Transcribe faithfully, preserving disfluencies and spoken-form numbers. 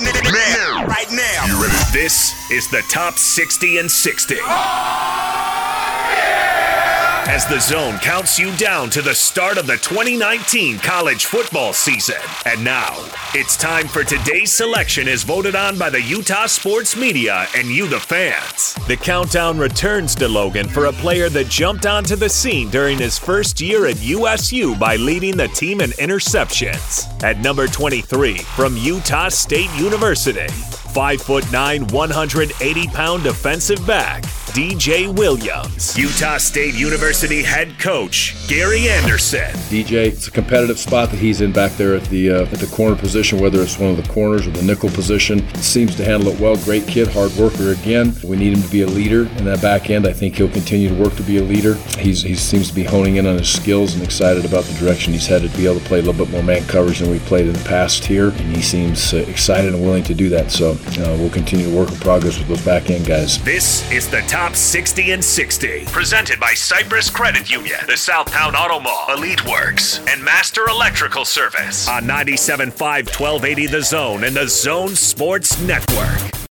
right now, now, right now. You ready? This is the Top sixty and sixty. Oh! As The Zone counts you down to the start of the twenty nineteen college football season. And now, it's time for today's selection as voted on by the Utah sports media and you, the fans. The countdown returns to Logan for a player that jumped onto the scene during his first year at U S U by leading the team in interceptions. At number twenty-three, from Utah State University, five foot nine, one hundred eighty pound defensive back, D J Williams. Utah State University head coach, Gary Anderson. D J, it's a competitive spot that he's in back there at the uh, at the corner position, whether it's one of the corners or the nickel position. Seems to handle it well. Great kid, hard worker again. We need him to be a leader in that back end. I think he'll continue to work to be a leader. He's, he seems to be honing in on his skills and excited about the direction he's headed to be able to play a little bit more man coverage than we played in the past here. And he seems uh, excited and willing to do that. So uh, we'll continue to work in progress with those back end guys. This is the Top sixty and sixty, presented by Cypress Credit Union, the South Pound Auto Mall, Elite Works, and Master Electrical Service on ninety-seven point five, twelve eighty The Zone and The Zone Sports Network.